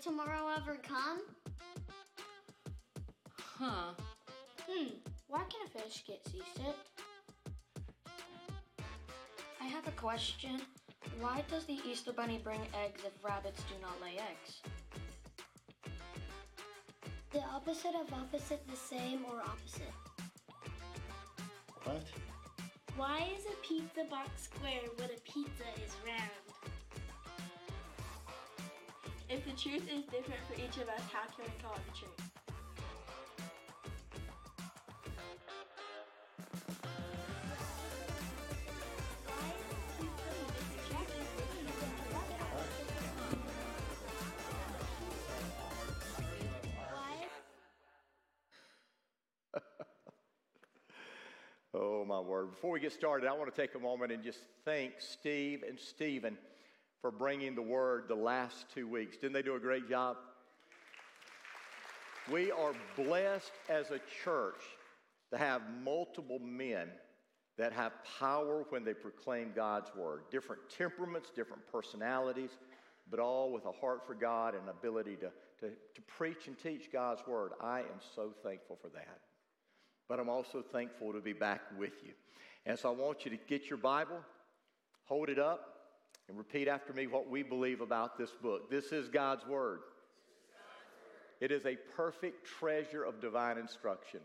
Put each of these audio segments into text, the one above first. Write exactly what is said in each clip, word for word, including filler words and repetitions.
tomorrow ever come? Huh. Hmm, why can a fish get seasick? I have a question. Why does the Easter Bunny bring eggs if rabbits do not lay eggs? The opposite of opposite, the same, or opposite. What? Why is a pizza box square when a pizza is round? If the truth is different for each of us, how can we call it the truth? Oh, my word. Before we get started, I want to take a moment and just thank Steve and Stephen for bringing the word the last two weeks. Didn't they do a great job? We are blessed as a church to have multiple men that have power when they proclaim God's word. Different temperaments, different personalities, but all with a heart for God and ability to, to, to preach and teach God's word. I am so thankful for that. But I'm also thankful to be back with you. And so I want you to get your Bible, hold it up, and repeat after me what we believe about this book. This is God's Word. It is a perfect treasure of divine instruction.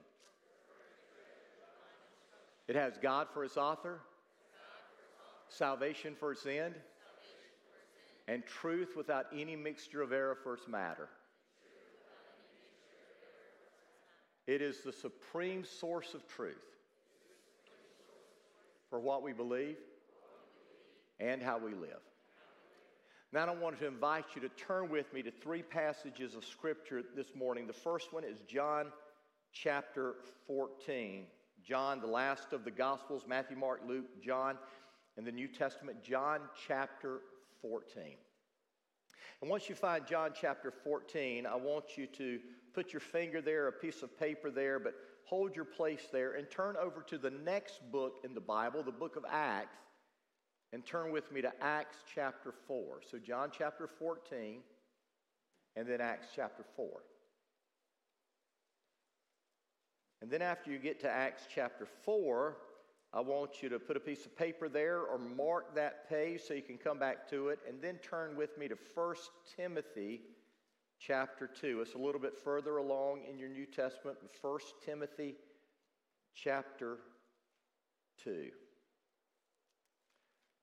It has God for its author, salvation for its end, and truth without any mixture of error for its matter. It is the supreme source of truth for what we believe and how we live. Now, I wanted to invite you to turn with me to three passages of Scripture this morning. The first one is John chapter fourteen. John, the last of the Gospels, Matthew, Mark, Luke, John, and the New Testament, John chapter fourteen. And once you find John chapter fourteen, I want you to put your finger there, a piece of paper there, but hold your place there and turn over to the next book in the Bible, the book of Acts, and turn with me to Acts chapter four. So John chapter fourteen and then Acts chapter four. And then after you get to Acts chapter four, I want you to put a piece of paper there or mark that page so you can come back to it, and then turn with me to First Timothy chapter two. It's a little bit further along in your New Testament, First Timothy chapter two.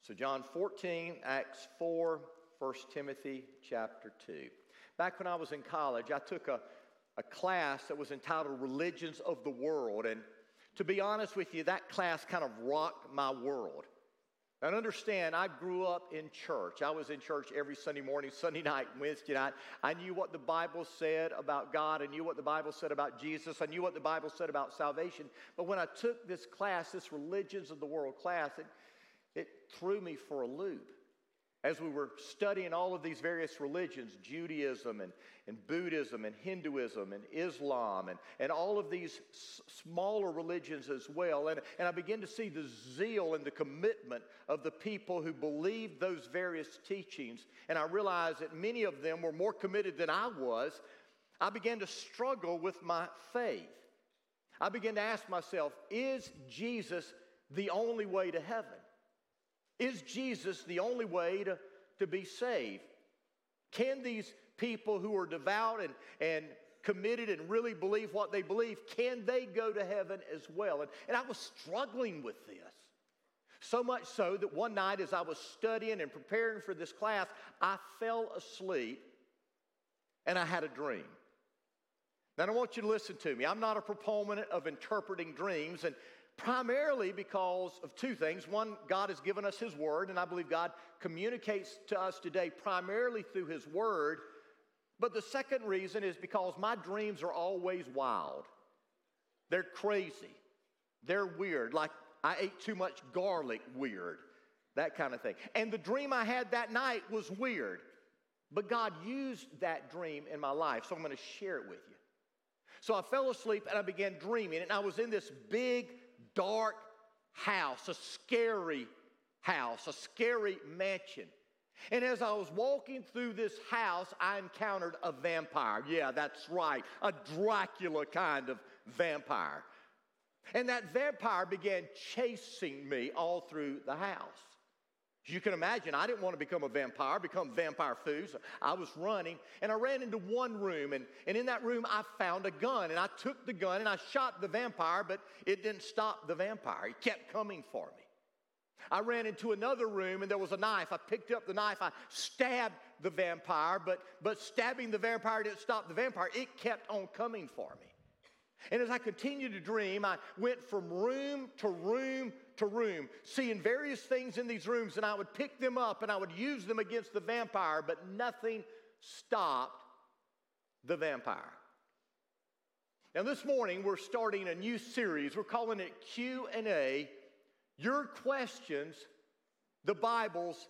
So John fourteen, Acts four, First Timothy chapter two. Back when I was in college, I took a, a class that was entitled Religions of the World. And to be honest with you, that class kind of rocked my world. And understand, I grew up in church. I was in church every Sunday morning, Sunday night, Wednesday night. I knew what the Bible said about God. I knew what the Bible said about Jesus. I knew what the Bible said about salvation. But when I took this class, this Religions of the World class, it, it threw me for a loop. As we were studying all of these various religions, Judaism and, and Buddhism and Hinduism and Islam and, and all of these s- smaller religions as well. And, and I began to see the zeal and the commitment of the people who believed those various teachings. And I realized that many of them were more committed than I was. I began to struggle with my faith. I began to ask myself, is Jesus the only way to heaven? Is Jesus the only way to, to be saved? Can these people who are devout and, and committed and really believe what they believe, can they go to heaven as well? And, and I was struggling with this. So much so that one night as I was studying and preparing for this class, I fell asleep and I had a dream. Now, I want you to listen to me. I'm not a proponent of interpreting dreams, and primarily because of two things. One, God has given us His Word, and I believe God communicates to us today primarily through His Word. But the second reason is because my dreams are always wild. They're crazy. They're weird, like I ate too much garlic weird, that kind of thing. And the dream I had that night was weird, but God used that dream in my life, so I'm going to share it with you. So I fell asleep, and I began dreaming, and I was in this big dark house, a scary house, a scary mansion. And as I was walking through this house, I encountered a vampire. Yeah, that's right, a Dracula kind of vampire. And that vampire began chasing me all through the house. As you can imagine, I didn't want to become a vampire, become vampire food. So I was running, and I ran into one room, and, and in that room, I found a gun, and I took the gun, and I shot the vampire, but it didn't stop the vampire. He kept coming for me. I ran into another room, and there was a knife. I picked up the knife. I stabbed the vampire, but, but stabbing the vampire didn't stop the vampire. It kept on coming for me. And as I continued to dream, I went from room to room to room, seeing various things in these rooms, and I would pick them up, and I would use them against the vampire, but nothing stopped the vampire. Now, this morning, we're starting a new series. We're calling it Q and A, Your Questions, the Bible's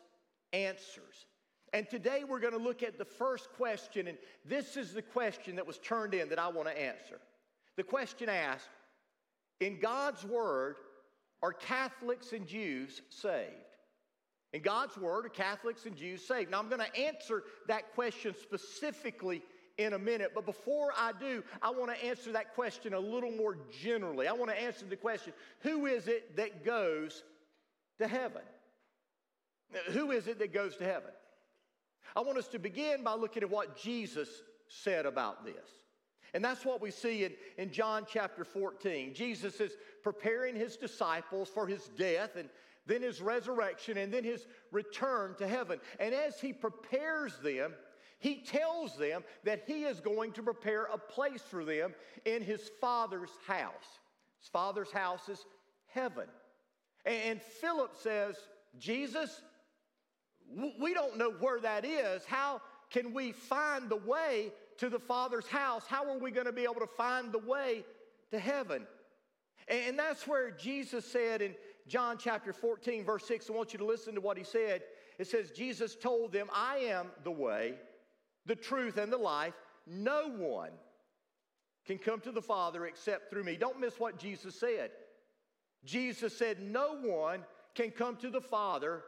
Answers. And today, we're going to look at the first question, and this is the question that was turned in that I want to answer. The question asked, in God's Word, are Catholics and Jews saved? In God's Word, are Catholics and Jews saved? Now, I'm going to answer that question specifically in a minute, but before I do, I want to answer that question a little more generally. I want to answer the question, who is it that goes to heaven? Who is it that goes to heaven? I want us to begin by looking at what Jesus said about this. And that's what we see in, in John chapter fourteen. Jesus is preparing his disciples for his death and then his resurrection and then his return to heaven. And as he prepares them, he tells them that he is going to prepare a place for them in his Father's house. His Father's house is heaven. And, and Philip says, Jesus, we don't know where that is. How can we find the way to the Father's house? How are we going to be able to find the way to heaven? And that's where Jesus said in John chapter fourteen, verse six, I want you to listen to what he said. It says, Jesus told them, I am the way, the truth, and the life. No one can come to the Father except through me. Don't miss what Jesus said. Jesus said, no one can come to the Father,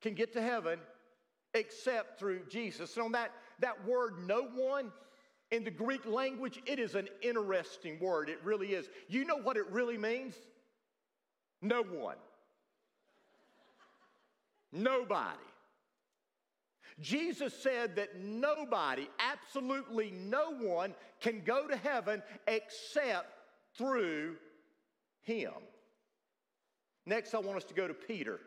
can get to heaven, except through Jesus. And on that, that word, no one, in the Greek language, it is an interesting word. It really is. You know what it really means? No one. Nobody. Jesus said that nobody, absolutely no one, can go to heaven except through him. Next, I want us to go to Peter.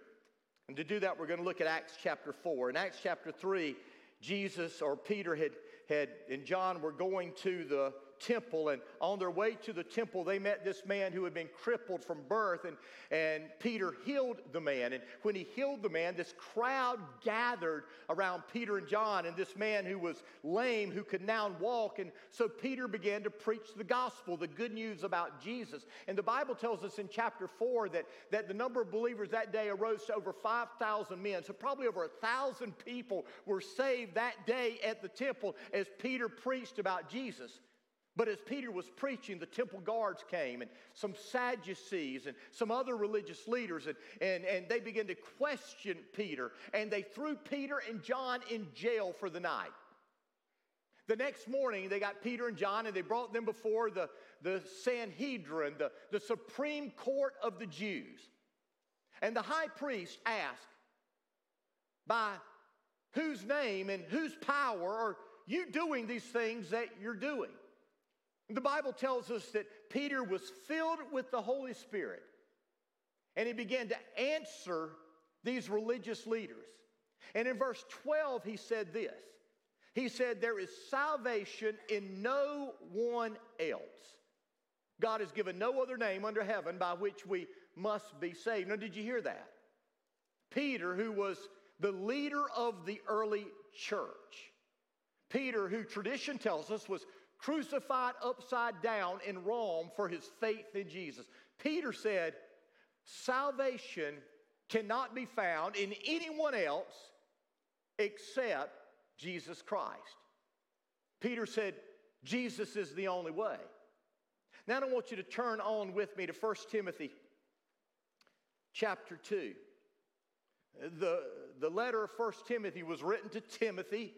And to do that, we're going to look at Acts chapter four. In Acts chapter three, Jesus or Peter had, had and John were going to the temple, and on their way to the temple, they met this man who had been crippled from birth, and, and Peter healed the man. And when he healed the man, this crowd gathered around Peter and John, and this man who was lame, who could now walk, and so Peter began to preach the gospel, the good news about Jesus. And the Bible tells us in chapter four that, that the number of believers that day arose to over five thousand men, so probably over one thousand people were saved that day at the temple as Peter preached about Jesus. But as Peter was preaching, the temple guards came and some Sadducees and some other religious leaders, and, and, and they began to question Peter, and they threw Peter and John in jail for the night. The next morning, they got Peter and John, and they brought them before the, the Sanhedrin, the, the Supreme Court of the Jews. And the high priest asked, by whose name and whose power are you doing these things that you're doing? The Bible tells us that Peter was filled with the Holy Spirit, and he began to answer these religious leaders. And in verse twelve, he said this. He said, there is salvation in no one else. God has given no other name under heaven by which we must be saved. Now, did you hear that? Peter, who was the leader of the early church. Peter, who tradition tells us was crucified upside down in Rome for his faith in Jesus. Peter said, salvation cannot be found in anyone else except Jesus Christ. Peter said, Jesus is the only way. Now I want you to turn on with me to First Timothy chapter two. The, the letter of First Timothy was written to Timothy.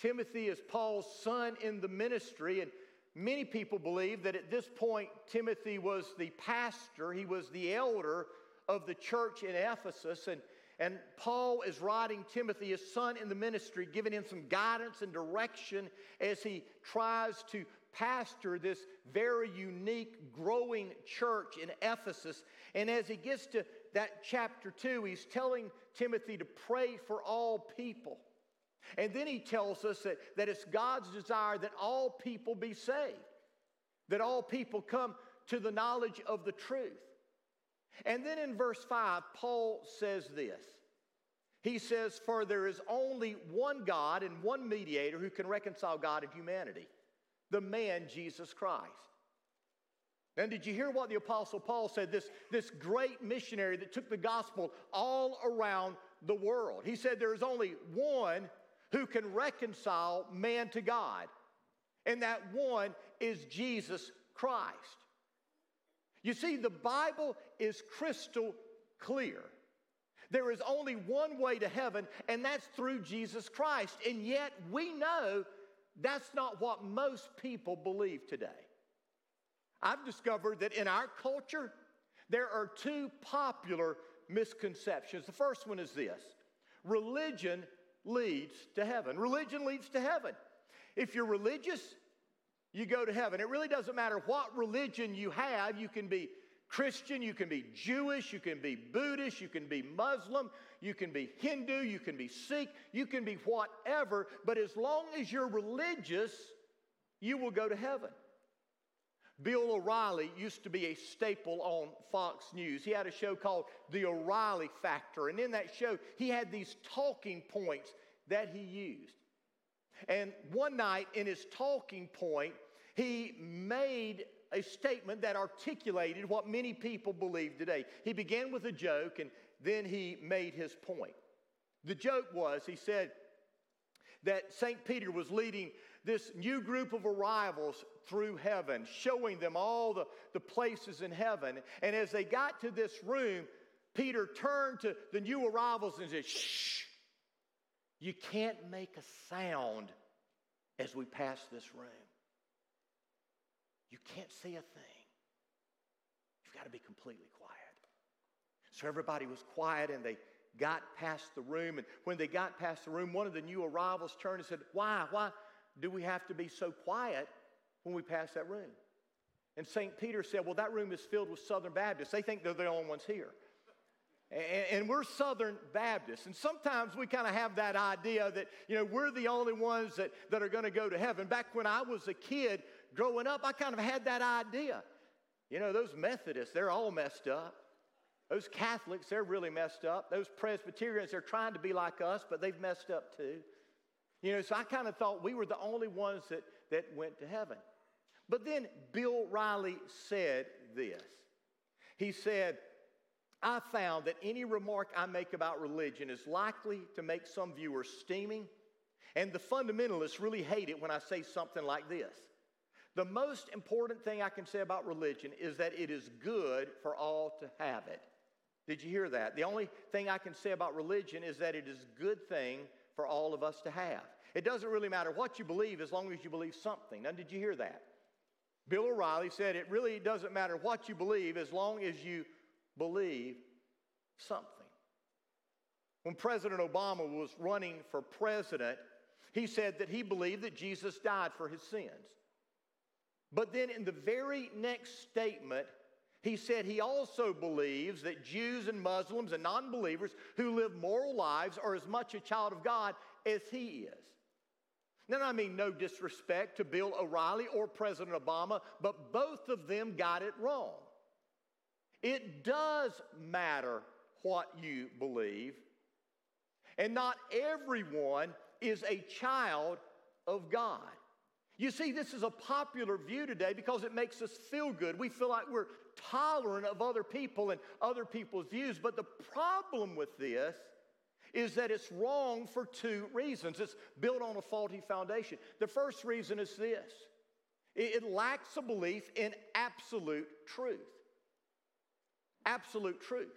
Timothy is Paul's son in the ministry, and many people believe that at this point Timothy was the pastor, he was the elder of the church in Ephesus, and, and Paul is writing Timothy, his son in the ministry, giving him some guidance and direction as he tries to pastor this very unique, growing church in Ephesus. And as he gets to that chapter two, he's telling Timothy to pray for all people. And then he tells us that, that it's God's desire that all people be saved, that all people come to the knowledge of the truth. And then in verse five, Paul says this. He says, "For there is only one God and one mediator who can reconcile God and humanity, the man Jesus Christ." And did you hear what the Apostle Paul said? This, this great missionary that took the gospel all around the world. He said there is only one who can reconcile man to God, and that one is Jesus Christ. You see, the Bible is crystal clear. There is only one way to heaven, and that's through Jesus Christ. And yet we know that's not what most people believe today. I've discovered that in our culture, there are two popular misconceptions. The first one is this: religion leads to heaven. Religion leads to heaven. If you're religious, you go to heaven. It really doesn't matter what religion you have. You can be Christian, you can be Jewish, you can be Buddhist, you can be Muslim, you can be Hindu, you can be Sikh, you can be whatever, but as long as you're religious, you will go to heaven. Bill O'Reilly used to be a staple on Fox News. He had a show called The O'Reilly Factor, and in that show, he had these talking points that he used. And one night in his talking point, he made a statement that articulated what many people believe today. He began with a joke, and then he made his point. The joke was, he said that Saint Peter was leading this new group of arrivals through heaven, showing them all the, the places in heaven. And as they got to this room, Peter turned to the new arrivals and said, "Shh, you can't make a sound as we pass this room. You can't say a thing. You've got to be completely quiet." So everybody was quiet, and they got past the room. And when they got past the room, one of the new arrivals turned and said, Why, why do we have to be so quiet when we pass that room?" And Saint Peter said, "Well, that room is filled with Southern Baptists. They think they're the only ones here. And we're Southern Baptists, and sometimes we kind of have that idea that, you know, we're the only ones that, that are going to go to heaven." Back when I was a kid growing up, I kind of had that idea. You know, those Methodists, they're all messed up. Those Catholics, they're really messed up. Those Presbyterians, they're trying to be like us, but they've messed up too. You know, so I kind of thought we were the only ones that, that went to heaven. But then Bill O'Reilly said this. He said, "I found that any remark I make about religion is likely to make some viewers steaming, and the fundamentalists really hate it when I say something like this. The most important thing I can say about religion is that it is good for all to have it." Did you hear that? The only thing I can say about religion is that it is a good thing for all of us to have. It doesn't really matter what you believe as long as you believe something. Now, did you hear that? Bill O'Reilly said it really doesn't matter what you believe as long as you believe something. When President Obama was running for president, he said that he believed that Jesus died for his sins. But then in the very next statement, he said he also believes that Jews and Muslims and non-believers who live moral lives are as much a child of God as he is. Now, I mean no disrespect to Bill O'Reilly or President Obama, but both of them got it wrong. It does matter what you believe, and not everyone is a child of God. You see, this is a popular view today because it makes us feel good. We feel like we're tolerant of other people and other people's views, but the problem with this is that it's wrong for two reasons. It's built on a faulty foundation. The first reason is this: it lacks a belief in absolute truth. Absolute truth.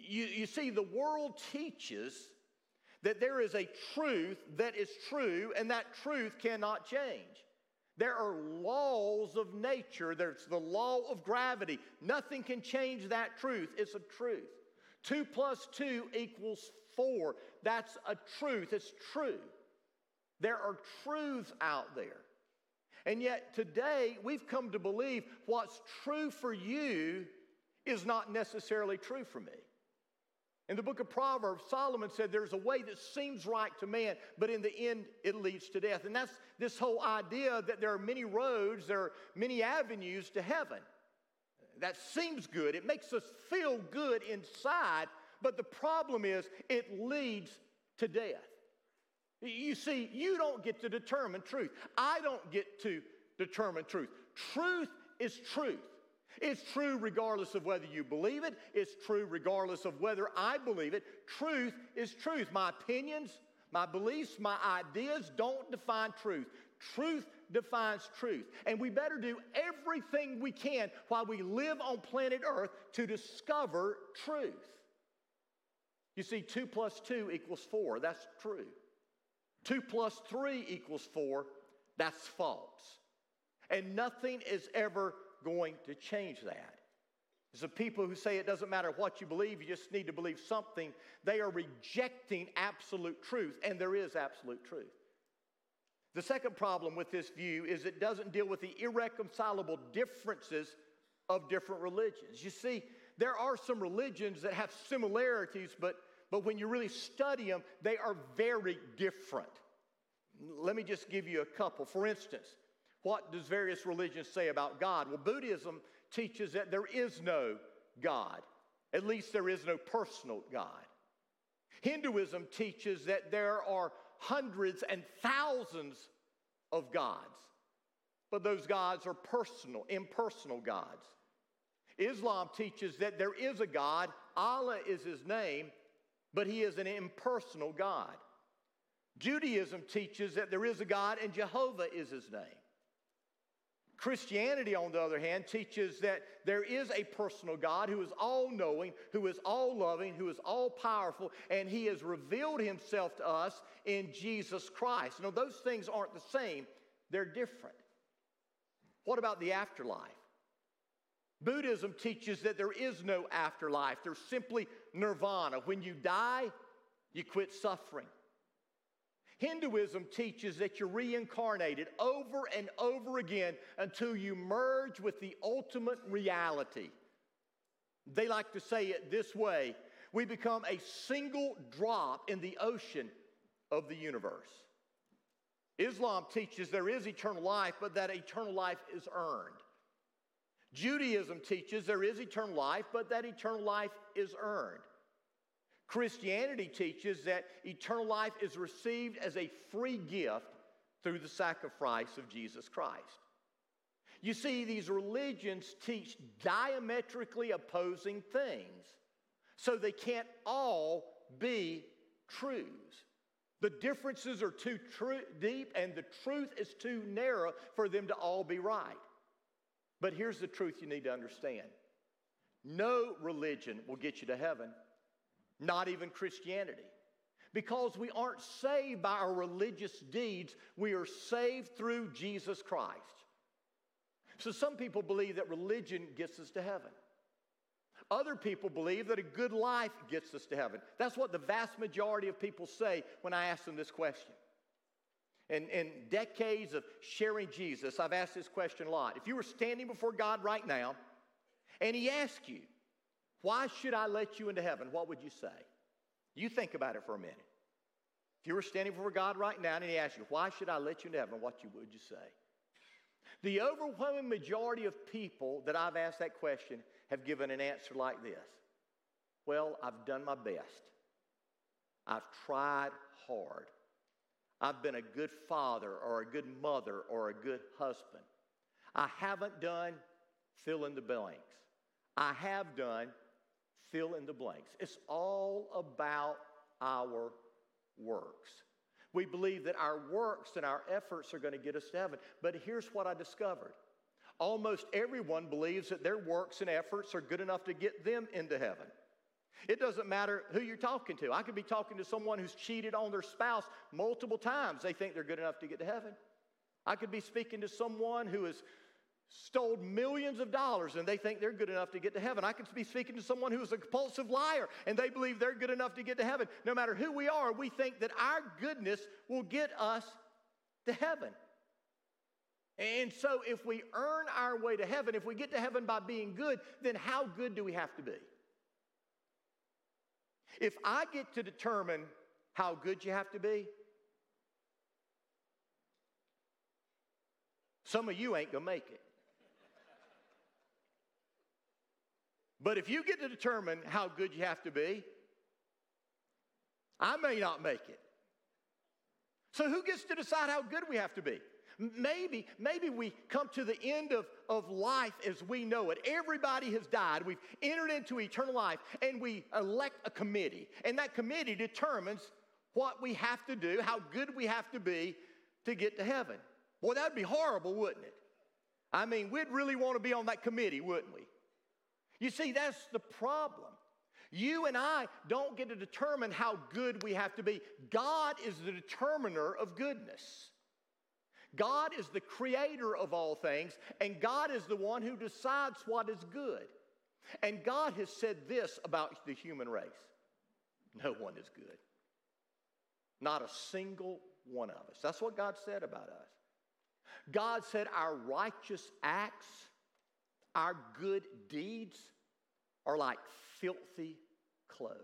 You, you see, the world teaches that there is a truth that is true, and that truth cannot change. There are laws of nature. There's the law of gravity. Nothing can change that truth. It's a truth. Two plus two equals four. That's a truth. It's true. There are truths out there. And yet today we've come to believe what's true for you is not necessarily true for me. In the book of Proverbs, Solomon said there's a way that seems right to man, but in the end it leads to death. And that's this whole idea that there are many roads, there are many avenues to heaven. That seems good. It makes us feel good inside, but the problem is it leads to death. You see, you don't get to determine truth. I don't get to determine truth. Truth is truth. It's true regardless of whether you believe it. It's true regardless of whether I believe it. Truth is truth. My opinions, my beliefs, my ideas don't define truth. Truth defines truth. And we better do everything we can while we live on planet Earth to discover truth. You see, two plus two equals four. That's true. Two plus three equals four. That's false. And nothing is ever going to change that. The people who say it doesn't matter what you believe, you just need to believe something, they are rejecting absolute truth, and there is absolute truth. The second problem with this view is it doesn't deal with the irreconcilable differences of different religions. You see, there are some religions that have similarities, but But when you really study them, they are very different. Let me just give you a couple. For instance, what does various religions say about God? Well, Buddhism teaches that there is no God. At least there is no personal God. Hinduism teaches that there are hundreds and thousands of gods, but those gods are personal, impersonal gods. Islam teaches that there is a God, Allah is his name, but he is an impersonal God. Judaism teaches that there is a God and Jehovah is his name. Christianity, on the other hand, teaches that there is a personal God who is all-knowing, who is all-loving, who is all-powerful, and he has revealed himself to us in Jesus Christ. Now, those things aren't the same. They're different. What about the afterlife? Buddhism teaches that there is no afterlife. There's simply nirvana. When you die, you quit suffering. Hinduism teaches that you're reincarnated over and over again until you merge with the ultimate reality. They like to say it this way: we become a single drop in the ocean of the universe. Islam teaches there is eternal life, but that eternal life is earned. Judaism teaches there is eternal life, but that eternal life is earned. Christianity teaches that eternal life is received as a free gift through the sacrifice of Jesus Christ. You see, these religions teach diametrically opposing things, so they can't all be truths. The differences are too tr- deep, and the truth is too narrow for them to all be right. But here's the truth you need to understand. No religion will get you to heaven, not even Christianity, because we aren't saved by our religious deeds. We are saved through Jesus Christ. So some people believe that religion gets us to heaven. Other people believe that a good life gets us to heaven. That's what the vast majority of people say when I ask them this question. And in decades of sharing Jesus, I've asked this question a lot. If you were standing before God right now, and he asked you, why should I let you into heaven? What would you say? You think about it for a minute. If you were standing before God right now, and he asked you, why should I let you into heaven? What would you say? The overwhelming majority of people that I've asked that question have given an answer like this. Well, I've done my best. I've tried hard. I've been a good father or a good mother or a good husband. I haven't done fill in the blanks. I have done fill in the blanks. It's all about our works. We believe that our works and our efforts are going to get us to heaven. But here's what I discovered. Almost everyone believes that their works and efforts are good enough to get them into heaven. It doesn't matter who you're talking to. I could be talking to someone who's cheated on their spouse multiple times. They think they're good enough to get to heaven. I could be speaking to someone who has stole millions of dollars and they think they're good enough to get to heaven. I could be speaking to someone who is a compulsive liar and they believe they're good enough to get to heaven. No matter who we are, we think that our goodness will get us to heaven. And so if we earn our way to heaven, if we get to heaven by being good, then how good do we have to be? If I get to determine how good you have to be, some of you ain't going to make it. But if you get to determine how good you have to be, I may not make it. So who gets to decide how good we have to be? Maybe, maybe we come to the end of, of life as we know it. Everybody has died. We've entered into eternal life, and we elect a committee. And that committee determines what we have to do, how good we have to be to get to heaven. Boy, that would be horrible, wouldn't it? I mean, we'd really want to be on that committee, wouldn't we? You see, that's the problem. You and I don't get to determine how good we have to be. God is the determiner of goodness. God is the creator of all things, and God is the one who decides what is good. And God has said this about the human race. No one is good. Not a single one of us. That's what God said about us. God said our righteous acts, our good deeds are like filthy clothes.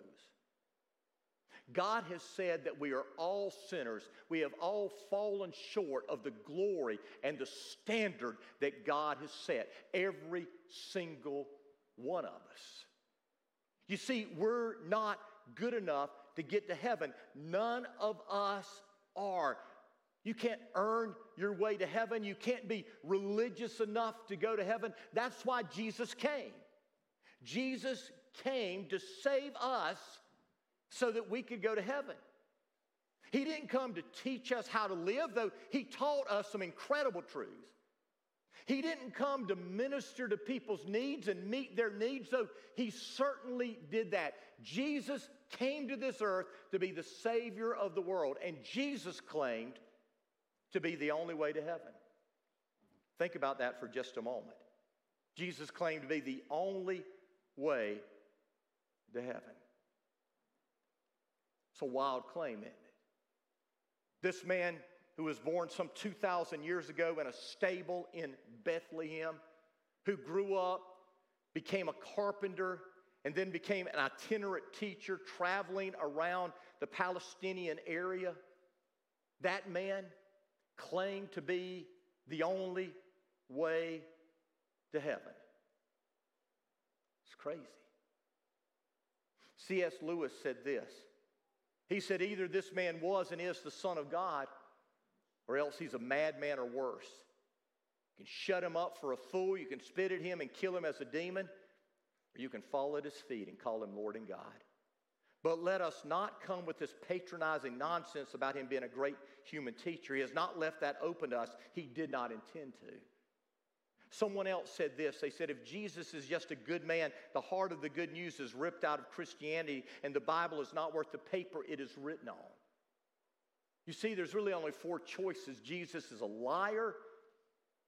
God has said that we are all sinners. We have all fallen short of the glory and the standard that God has set. Every single one of us. You see, we're not good enough to get to heaven. None of us are. You can't earn your way to heaven. You can't be religious enough to go to heaven. That's why Jesus came. Jesus came to save us so that we could go to heaven. He didn't come to teach us how to live, though he taught us some incredible truths. He didn't come to minister to people's needs and meet their needs, though he certainly did that. Jesus came to this earth to be the Savior of the world, and Jesus claimed to be the only way to heaven. Think about that for just a moment. Jesus claimed to be the only way to heaven. It's a wild claim, isn't it? This man who was born some two thousand years ago in a stable in Bethlehem, who grew up, became a carpenter, and then became an itinerant teacher traveling around the Palestinian area, that man claimed to be the only way to heaven. It's crazy. C S Lewis said this. He said, either this man was and is the Son of God, or else he's a madman or worse. You can shut him up for a fool, you can spit at him and kill him as a demon, or you can fall at his feet and call him Lord and God. But let us not come with this patronizing nonsense about him being a great human teacher. He has not left that open to us. He did not intend to. Someone else said this. They said, if Jesus is just a good man, the heart of the good news is ripped out of Christianity, and the Bible is not worth the paper it is written on. You see, there's really only four choices. Jesus is a liar.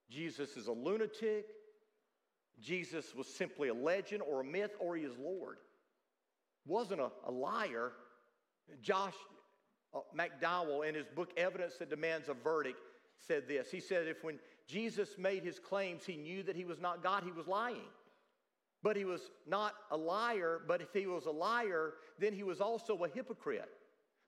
Jesus is a lunatic. Jesus was simply a legend or a myth, or he is Lord. Wasn't a, a liar. Josh McDowell, in his book, Evidence That Demands a Verdict, said this. He said, if when Jesus made his claims, he knew that he was not God, he was lying. But he was not a liar, but if he was a liar, then he was also a hypocrite,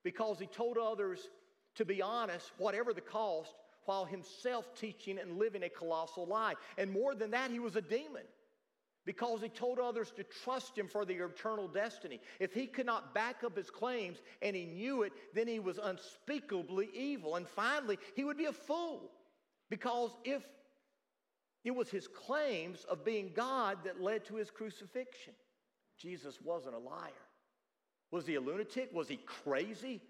because he told others to be honest, whatever the cost, while himself teaching and living a colossal lie. And more than that, he was a demon, because he told others to trust him for their eternal destiny. If he could not back up his claims, and he knew it, then he was unspeakably evil. And finally, he would be a fool, because if it was his claims of being God that led to his crucifixion. Jesus wasn't a liar. Was he a lunatic? Was he crazy?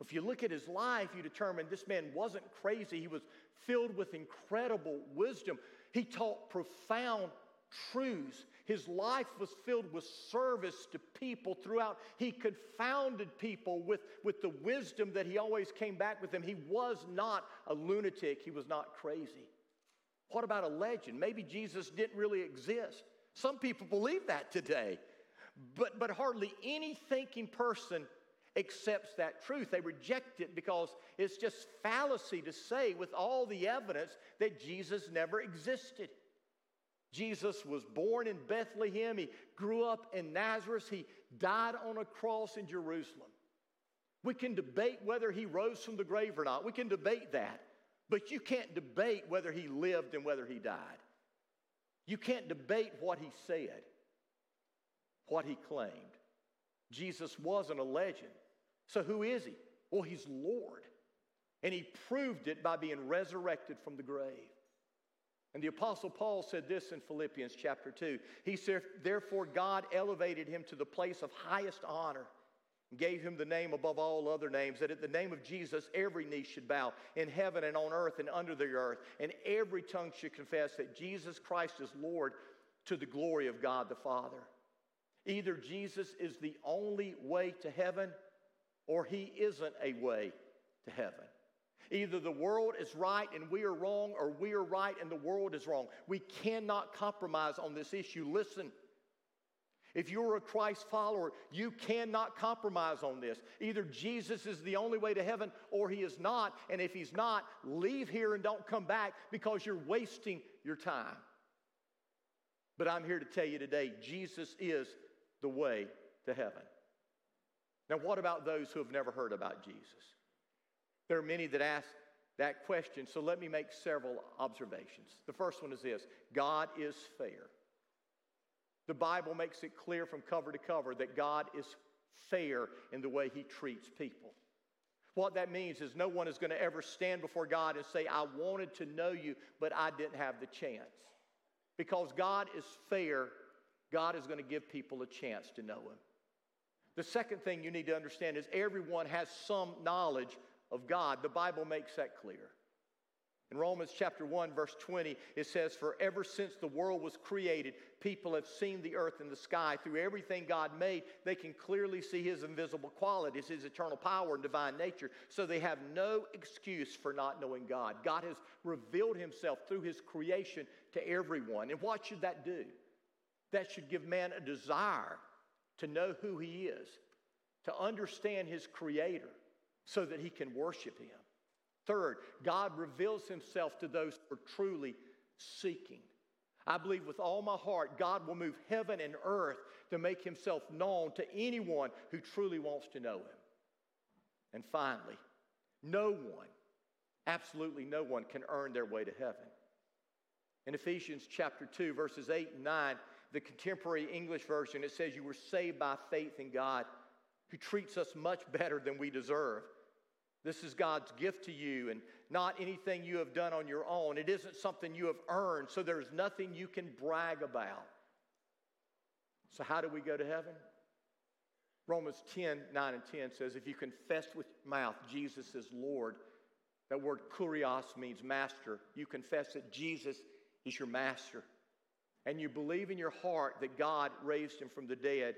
If you look at his life, you determine this man wasn't crazy. He was filled with incredible wisdom. He taught profound truths. His life was filled with service to people throughout. He confounded people with, with the wisdom that he always came back with them. He was not a lunatic. He was not crazy. What about a legend? Maybe Jesus didn't really exist. Some people believe that today. But, but hardly any thinking person accepts that truth. They reject it because it's just fallacy to say with all the evidence that Jesus never existed. Jesus was born in Bethlehem. He grew up in Nazareth. He died on a cross in Jerusalem. We can debate whether he rose from the grave or not. We can debate that. But you can't debate whether he lived and whether he died. You can't debate what he said, what he claimed. Jesus wasn't a legend. So who is he? Well, he's Lord. And he proved it by being resurrected from the grave. And the Apostle Paul said this in Philippians chapter two. He said, therefore God elevated him to the place of highest honor and gave him the name above all other names, that at the name of Jesus every knee should bow in heaven and on earth and under the earth, and every tongue should confess that Jesus Christ is Lord to the glory of God the Father. Either Jesus is the only way to heaven, or he isn't a way to heaven. Either the world is right and we are wrong, or we are right and the world is wrong. We cannot compromise on this issue. Listen, if you're a Christ follower, you cannot compromise on this. Either Jesus is the only way to heaven, or he is not. And if he's not, leave here and don't come back, because you're wasting your time. But I'm here to tell you today, Jesus is the way to heaven. Now, what about those who have never heard about Jesus? There are many that ask that question, so let me make several observations. The first one is this: God is fair. The Bible makes it clear from cover to cover that God is fair in the way he treats people. What that means is no one is going to ever stand before God and say, I wanted to know you, but I didn't have the chance. Because God is fair, God is going to give people a chance to know him. The second thing you need to understand is everyone has some knowledge of God. The Bible makes that clear. In Romans chapter one, verse twenty, it says, for ever since the world was created, people have seen the earth and the sky. Through everything God made, they can clearly see his invisible qualities, his eternal power and divine nature. So they have no excuse for not knowing God. God has revealed himself through his creation to everyone. And what should that do? That should give man a desire to know who he is, to understand his creator, so that he can worship him. Third, God reveals himself to those who are truly seeking. I believe with all my heart, God will move heaven and earth to make himself known to anyone who truly wants to know him. And finally, no one, absolutely no one, can earn their way to heaven. In Ephesians chapter two, verses eight and nine, the contemporary English version, it says, you were saved by faith in God, who treats us much better than we deserve. This is God's gift to you, and not anything you have done on your own. It isn't something you have earned, so there's nothing you can brag about. So how do we go to heaven? Romans ten, nine and ten says, if you confess with your mouth Jesus is Lord, that word kurios means master. You confess that Jesus is your master, and you believe in your heart that God raised him from the dead,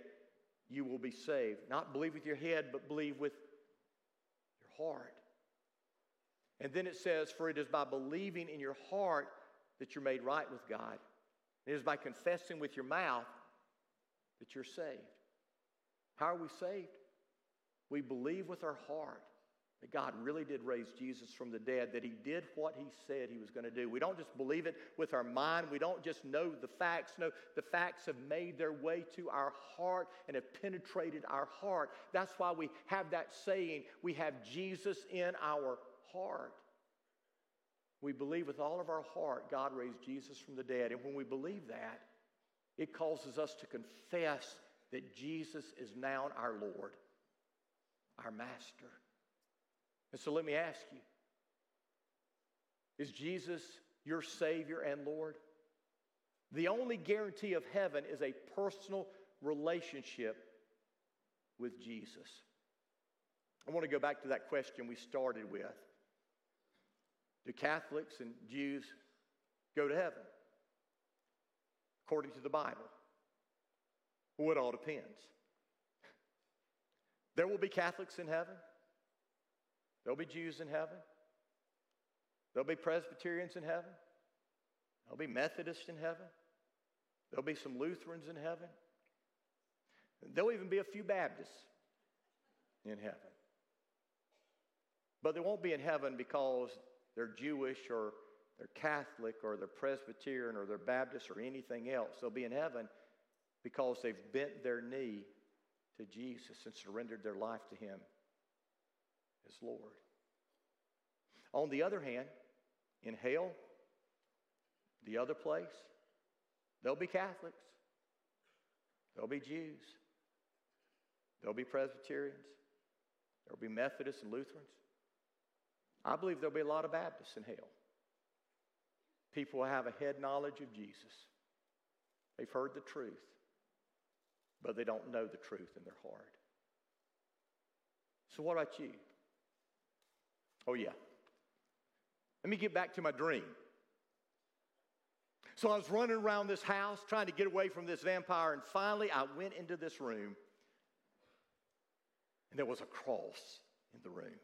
you will be saved. Not believe with your head, but believe with heart. And then it says, for it is by believing in your heart that you're made right with God. It is by confessing with your mouth that you're saved. How are we saved? We believe with our heart that God really did raise Jesus from the dead, that he did what he said he was going to do. We don't just believe it with our mind. We don't just know the facts. No, the facts have made their way to our heart and have penetrated our heart. That's why we have that saying, we have Jesus in our heart. We believe with all of our heart God raised Jesus from the dead. And when we believe that, it causes us to confess that Jesus is now our Lord, our Master. And so let me ask you, is Jesus your Savior and Lord? The only guarantee of heaven is a personal relationship with Jesus. I want to go back to that question we started with. Do Catholics and Jews go to heaven? According to the Bible, Well, it all depends. There will be Catholics in heaven. There'll be Jews in heaven. There'll be Presbyterians in heaven. There'll be Methodists in heaven. There'll be some Lutherans in heaven. There'll even be a few Baptists in heaven. But they won't be in heaven because they're Jewish or they're Catholic or they're Presbyterian or they're Baptist or anything else. They'll be in heaven because they've bent their knee to Jesus and surrendered their life to Him as Lord. On the other hand, in hell, the other place, there'll be Catholics. There'll be Jews. There'll be Presbyterians. There'll be Methodists and Lutherans. I believe there'll be a lot of Baptists in hell. People will have a head knowledge of Jesus. They've heard the truth, but they don't know the truth in their heart. So what about you? Oh, yeah. Let me get back to my dream. So I was running around this house trying to get away from this vampire, and finally I went into this room, and there was a cross in the room.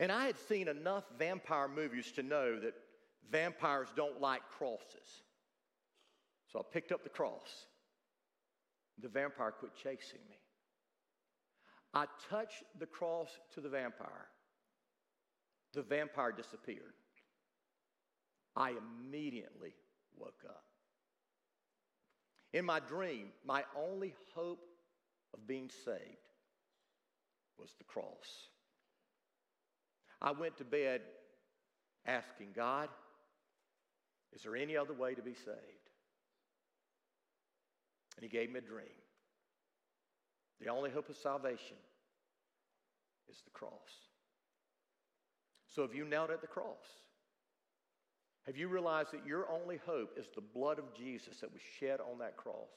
And I had seen enough vampire movies to know that vampires don't like crosses. So I picked up the cross. The vampire quit chasing me. I touched the cross to the vampire. The vampire disappeared. I immediately woke up. In my dream, my only hope of being saved was the cross. I went to bed asking God, is there any other way to be saved? And He gave me a dream. The only hope of salvation is the cross. So have you knelt at the cross? Have you realized that your only hope is the blood of Jesus that was shed on that cross?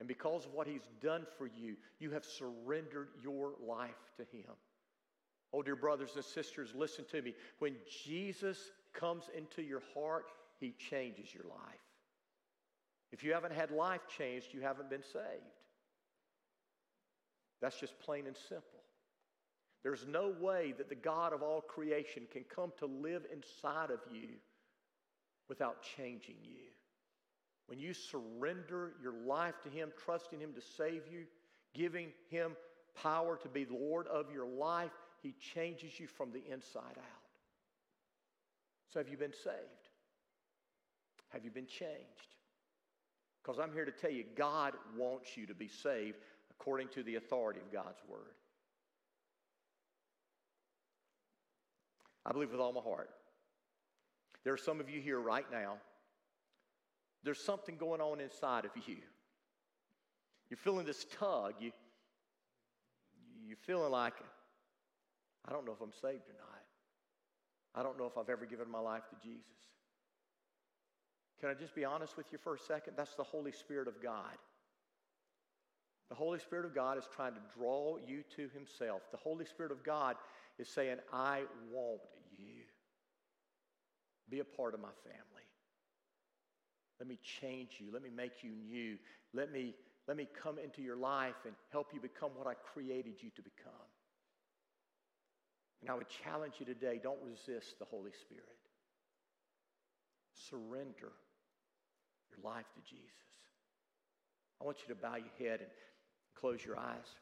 And because of what He's done for you, you have surrendered your life to Him. Oh, dear brothers and sisters, listen to me. When Jesus comes into your heart, He changes your life. If you haven't had life changed, you haven't been saved. That's just plain and simple. There's no way that the God of all creation can come to live inside of you without changing you. When you surrender your life to Him, trusting Him to save you, giving Him power to be Lord of your life, He changes you from the inside out. So have you been saved? Have you been changed? Because I'm here to tell you, God wants you to be saved according to the authority of God's Word. I believe with all my heart. There are some of you here right now. There's something going on inside of you. You're feeling this tug. You, you're feeling like, I don't know if I'm saved or not. I don't know if I've ever given my life to Jesus. Can I just be honest with you for a second? That's the Holy Spirit of God. The Holy Spirit of God is trying to draw you to Himself. The Holy Spirit of God is saying, I want you. Be a part of my family. Let me change you. Let me make you new. Let me, let me come into your life and help you become what I created you to become. And I would challenge you today, don't resist the Holy Spirit. Surrender your life to Jesus. I want you to bow your head and close your eyes.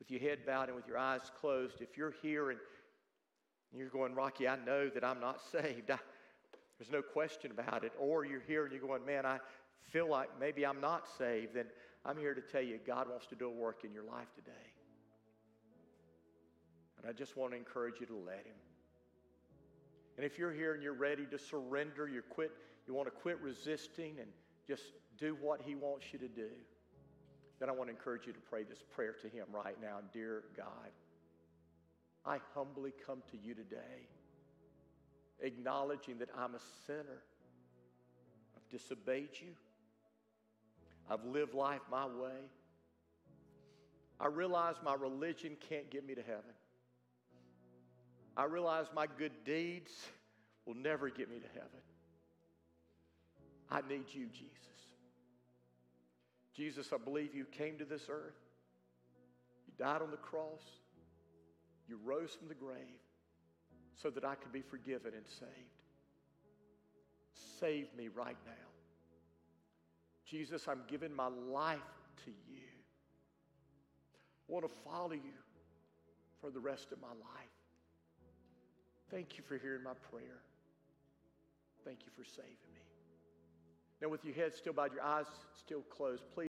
With your head bowed and with your eyes closed, if you're here and you're going, Rocky, I know that I'm not saved. I, there's no question about it. Or you're here and you're going, man, I feel like maybe I'm not saved. Then I'm here to tell you God wants to do a work in your life today. And I just want to encourage you to let Him. And if you're here and you're ready to surrender, you quit, you want to quit resisting and just do what He wants you to do, then I want to encourage you to pray this prayer to Him right now. Dear God, I humbly come to you today, acknowledging that I'm a sinner. I've disobeyed you. I've lived life my way. I realize my religion can't get me to heaven. I realize my good deeds will never get me to heaven. I need you, Jesus. Jesus, I believe you came to this earth. You died on the cross. You rose from the grave so that I could be forgiven and saved. Save me right now. Jesus, I'm giving my life to you. I want to follow you for the rest of my life. Thank you for hearing my prayer. Thank you for saving me. Now with your head still bowed, your eyes still closed, please.